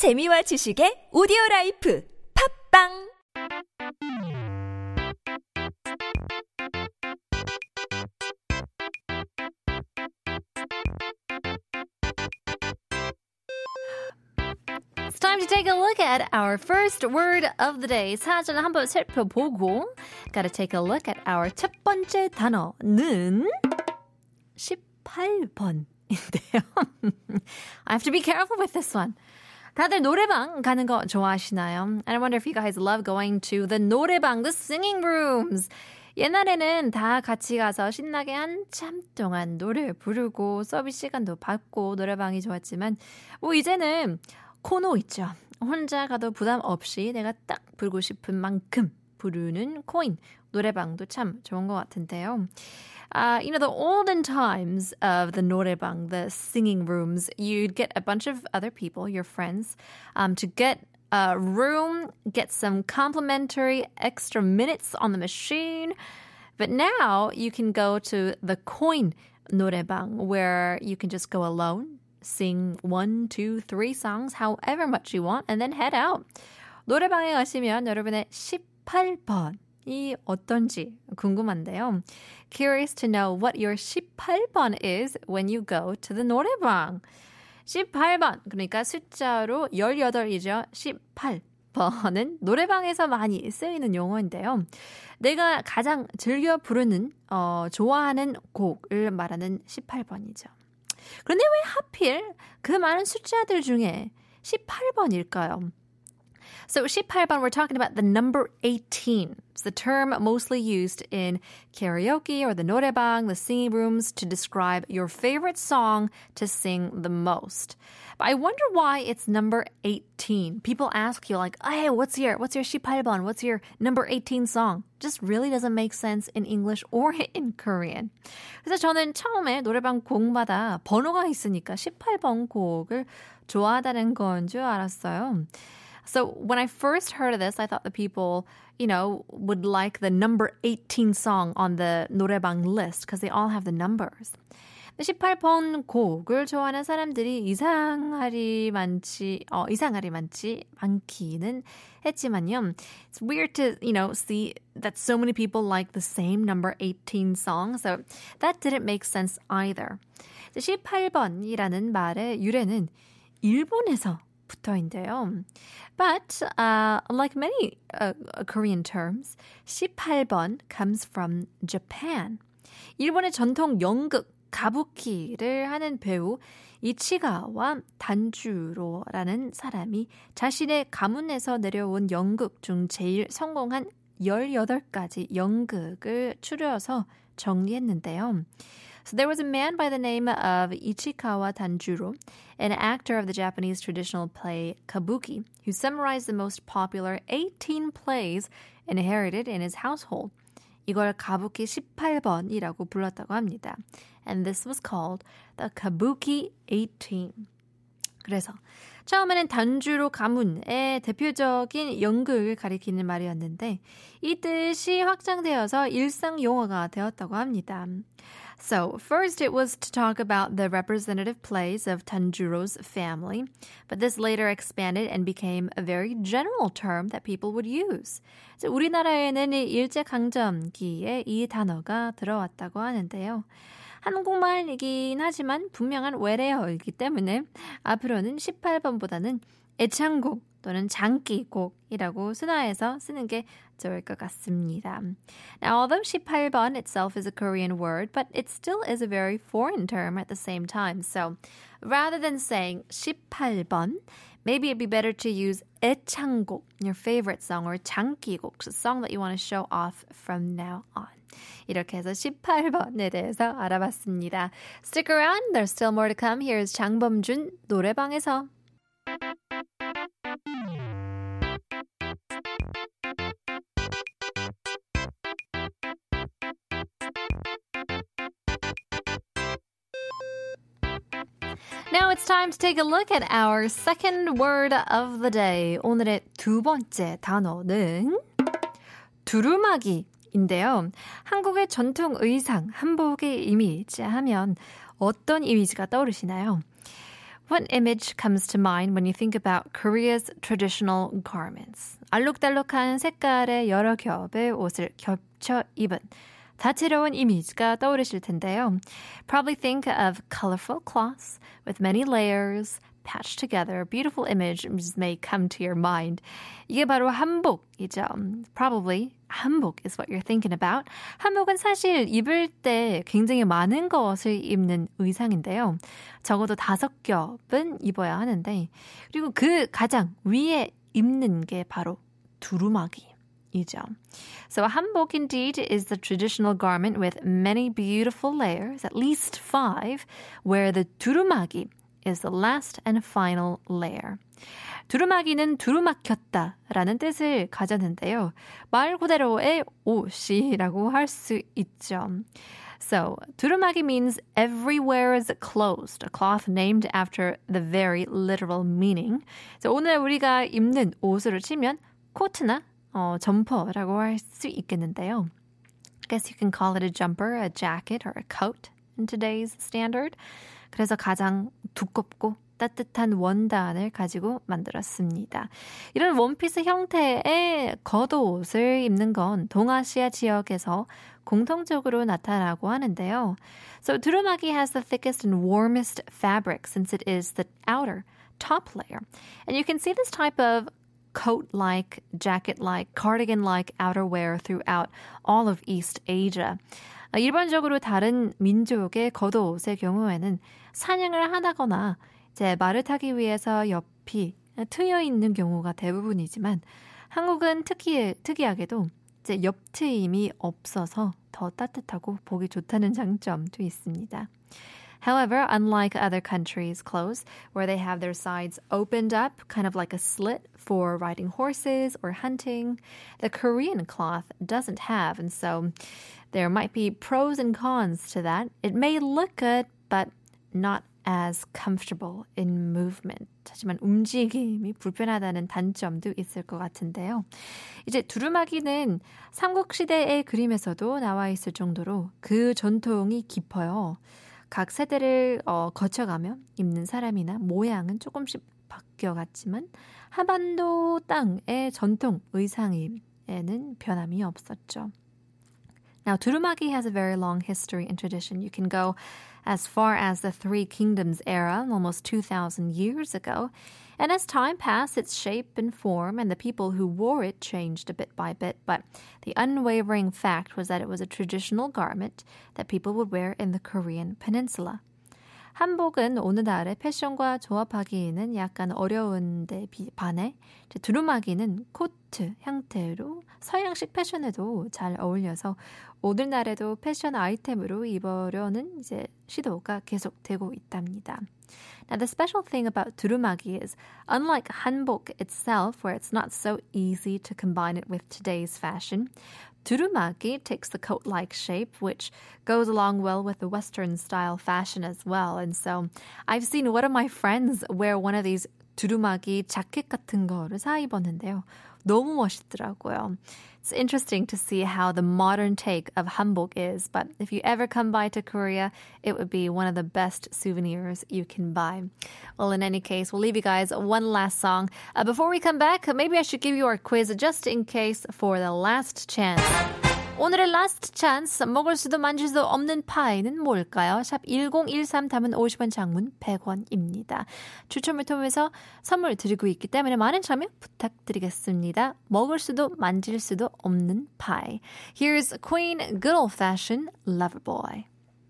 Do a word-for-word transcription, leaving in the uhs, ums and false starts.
재미와 지식의 오디오라이프 팝빵! It's time to take a look at our first word of the day. 사전을 한번 살펴보고 Gotta take a look at our 첫 번째 단어는 십팔 번인데요. I have to be careful with this one. 다들 노래방 가는 거 좋아하시나요? I wonder if you guys love going to the 노래방, the singing rooms. 옛날에는 다 같이 가서 신나게 한참 동안 노래 부르고 서비스 시간도 받고 노래방이 좋았지만 뭐 이제는 코너 있죠. 혼자 가도 부담 없이 내가 딱 부르고 싶은 만큼 부르는 코인. 노래방도 참 좋은 것 같은데요. Uh, you know, the olden times of the 노래방, the singing rooms, you'd get a bunch of other people, your friends, um, to get a room, get some complimentary extra minutes on the machine. But now you can go to the coin 노래방 where you can just go alone, sing one, two, three songs, however much you want, and then head out. 노래방에 가시면 여러분의 십팔 번. 이 어떤지 궁금한데요. Curious to know what your 십팔 번 is when you go to the 노래방. 십팔 번, 그러니까 숫자로 십팔이죠. 십팔 번은 노래방에서 많이 쓰이는 용어인데요. 내가 가장 즐겨 부르는, 어, 좋아하는 곡을 말하는 십팔 번이죠. 그런데 왜 하필 그 많은 숫자들 중에 십팔 번일까요? So, 십팔 번, we're talking about the number eighteen. It's the term mostly used in karaoke or the 노래방, the singing rooms, to describe your favorite song to sing the most. But I wonder why it's number eighteen. People ask you like, hey, what's your, what's your 십팔 번? What's your number eighteen song? Just really doesn't make sense in English or in Korean. 그래서 저는 처음에 노래방 곡마다 번호가 있으니까 십팔 번 곡을 좋아하다는 건 줄 알았어요. So when I first heard of this, I thought the people, you know, would like the number eighteen song on the 노래방 list because they all have the numbers. 십팔 번 곡을 좋아하는 사람들이 이상하리 많지, 어, 이상하리 많지, 많기는 했지만요. It's weird to, you know, see that so many people like the same number eighteen song. So that didn't make sense either. 십팔 번이라는 말의 유래는 일본에서 부터인데요. But uh, like many uh, Korean terms, 십팔 번 comes from Japan. 일본의 전통 연극 가부키를 하는 배우 이치가와 단주로라는 사람이 자신의 가문에서 내려온 연극 중 제일 성공한 열여덟 가지 연극을 추려서 정리했는데요. So there was a man by the name of Ichikawa Danjuro, an actor of the Japanese traditional play Kabuki, who summarized the most popular eighteen plays inherited in his household. 이걸 가부키 십팔 번이라고 불렀다고 합니다. And this was called the Kabuki eighteen. 그래서 처음에는 단주로 가문의 대표적인 연극을 가리키는 말이었는데 이 뜻이 확장되어서 일상 용어가 되었다고 합니다. So, first it was to talk about the representative plays of Danjuro's family, but this later expanded and became a very general term that people would use. 우리나라에는 일제강점기에 이 단어가 들어왔다고 하는데요. 한국말이긴 하지만 분명한 외래어이기 때문에 앞으로는 십팔 번보다는 애창곡 또는 장기곡이라고 순화해서 쓰는 게 좋을 것 같습니다. Now, although 십팔 번 itself is a Korean word, but it still is a very foreign term at the same time. So, rather than saying 십팔 번, maybe it'd be better to use 애창곡, your favorite song, or 장기곡, the song that you want to show off from now on. 이렇게 해서 십팔 번에 대해서 알아봤습니다. Stick around, there's still more to come. Here's 장범준 노래방에서. Now it's time to take a look at our second word of the day. 오늘의 두 번째 단어는 두루마기인데요. 한국의 전통 의상, 한복의 이미지 하면 어떤 이미지가 떠오르시나요? What image comes to mind when you think about Korea's traditional garments? 알록달록한 색깔의 여러 겹의 옷을 겹쳐 입은 다채로운 이미지가 떠오르실 텐데요. Probably think of colorful cloths with many layers patched together. Beautiful images may come to your mind. 이게 바로 한복이죠. Probably 한복 is what you're thinking about. 한복은 사실 입을 때 굉장히 많은 것을 입는 의상인데요. 적어도 다섯 겹은 입어야 하는데 그리고 그 가장 위에 입는 게 바로 두루마기. So hanbok indeed is the traditional garment with many beautiful layers, at least five, where the durumagi is the last and final layer. 두루마기는 두루막혔다 라는 뜻을 가졌는데요. 말 그대로의 옷이라고 할 수 있죠. So, durumagi means everywhere is closed, a cloth named after the very literal meaning. So, 오늘 우리가 입는 옷으로 치면 코트나 어, 점퍼라고 할 수 있겠는데요. I guess you can call it a jumper, a jacket, or a coat in today's standard. 그래서 가장 두껍고 따뜻한 원단을 가지고 만들었습니다. 이런 원피스 형태의 겉옷을 입는 건 동아시아 지역에서 공통적으로 나타나고 하는데요. So durumagi has the thickest and warmest fabric since it is the outer top layer. And you can see this type of coat-like, jacket-like, cardigan-like outerwear throughout all of East Asia. 일반적으로 다른 민족의 겉옷의 경우에는 사냥을 하다거나 이제 말을 타기 위해서 옆이 트여 있는 경우가 대부분이지만 한국은 특히, 특이하게도 이제 옆트임이 없어서 더 따뜻하고 보기 좋다는 장점도 있습니다. However, unlike other countries' clothes, where they have their sides opened up, kind of like a slit for riding horses or hunting, the Korean cloth doesn't have, and so there might be pros and cons to that. It may look good, but not as comfortable in movement. 하지만 움직임이 불편하다는 단점도 있을 것 같은데요. 이제 두루마기는 삼국시대의 그림에서도 나와 있을 정도로 그 전통이 깊어요. 각 세대를 어, 거쳐가며 입는 사람이나 모양은 조금씩 바뀌어갔지만 한반도 땅의 전통 의상에는 변함이 없었죠. Now, durumagi has a very long history and tradition. You can go as far as the Three Kingdoms era, almost two thousand years ago. And as time passed, its shape and form and the people who wore it changed a bit by bit. But the unwavering fact was that it was a traditional garment that people would wear in the Korean peninsula. 한복은 오늘날의 패션과 조합하기에는 약간 어려운 데 반해 두루마기는 코트 형태로 서양식 패션에도 잘 어울려서 오늘날에도 패션 아이템으로 입으려는 이제 시도가 계속되고 있답니다. Now the special thing about durumagi is, unlike hanbok itself, where it's not so easy to combine it with today's fashion, durumagi takes the coat-like shape, which goes along well with the Western-style fashion as well. And so I've seen one of my friends wear one of these durumagi 자켓 같은 거를 사 입었는데요. 너무 멋있더라고요. It's interesting to see how the modern take of hanbok is, but if you ever come by to Korea, it would be one of the best souvenirs you can buy. Well, in any case, we'll leave you guys one last song. Uh, before we come back, maybe I should give you our quiz just in case for the last chance. 오늘의 last chance, 먹을 수도 만질 수도 없는 파이는 뭘까요? 샵 일공일삼 담은 오십 원 장문 백 원입니다. 추첨을 통해서 선물 드리고 있기 때문에 많은 참여 부탁드리겠습니다. 먹을 수도 만질 수도 없는 파이. Here's Queen Good Old Fashioned Lover Boy.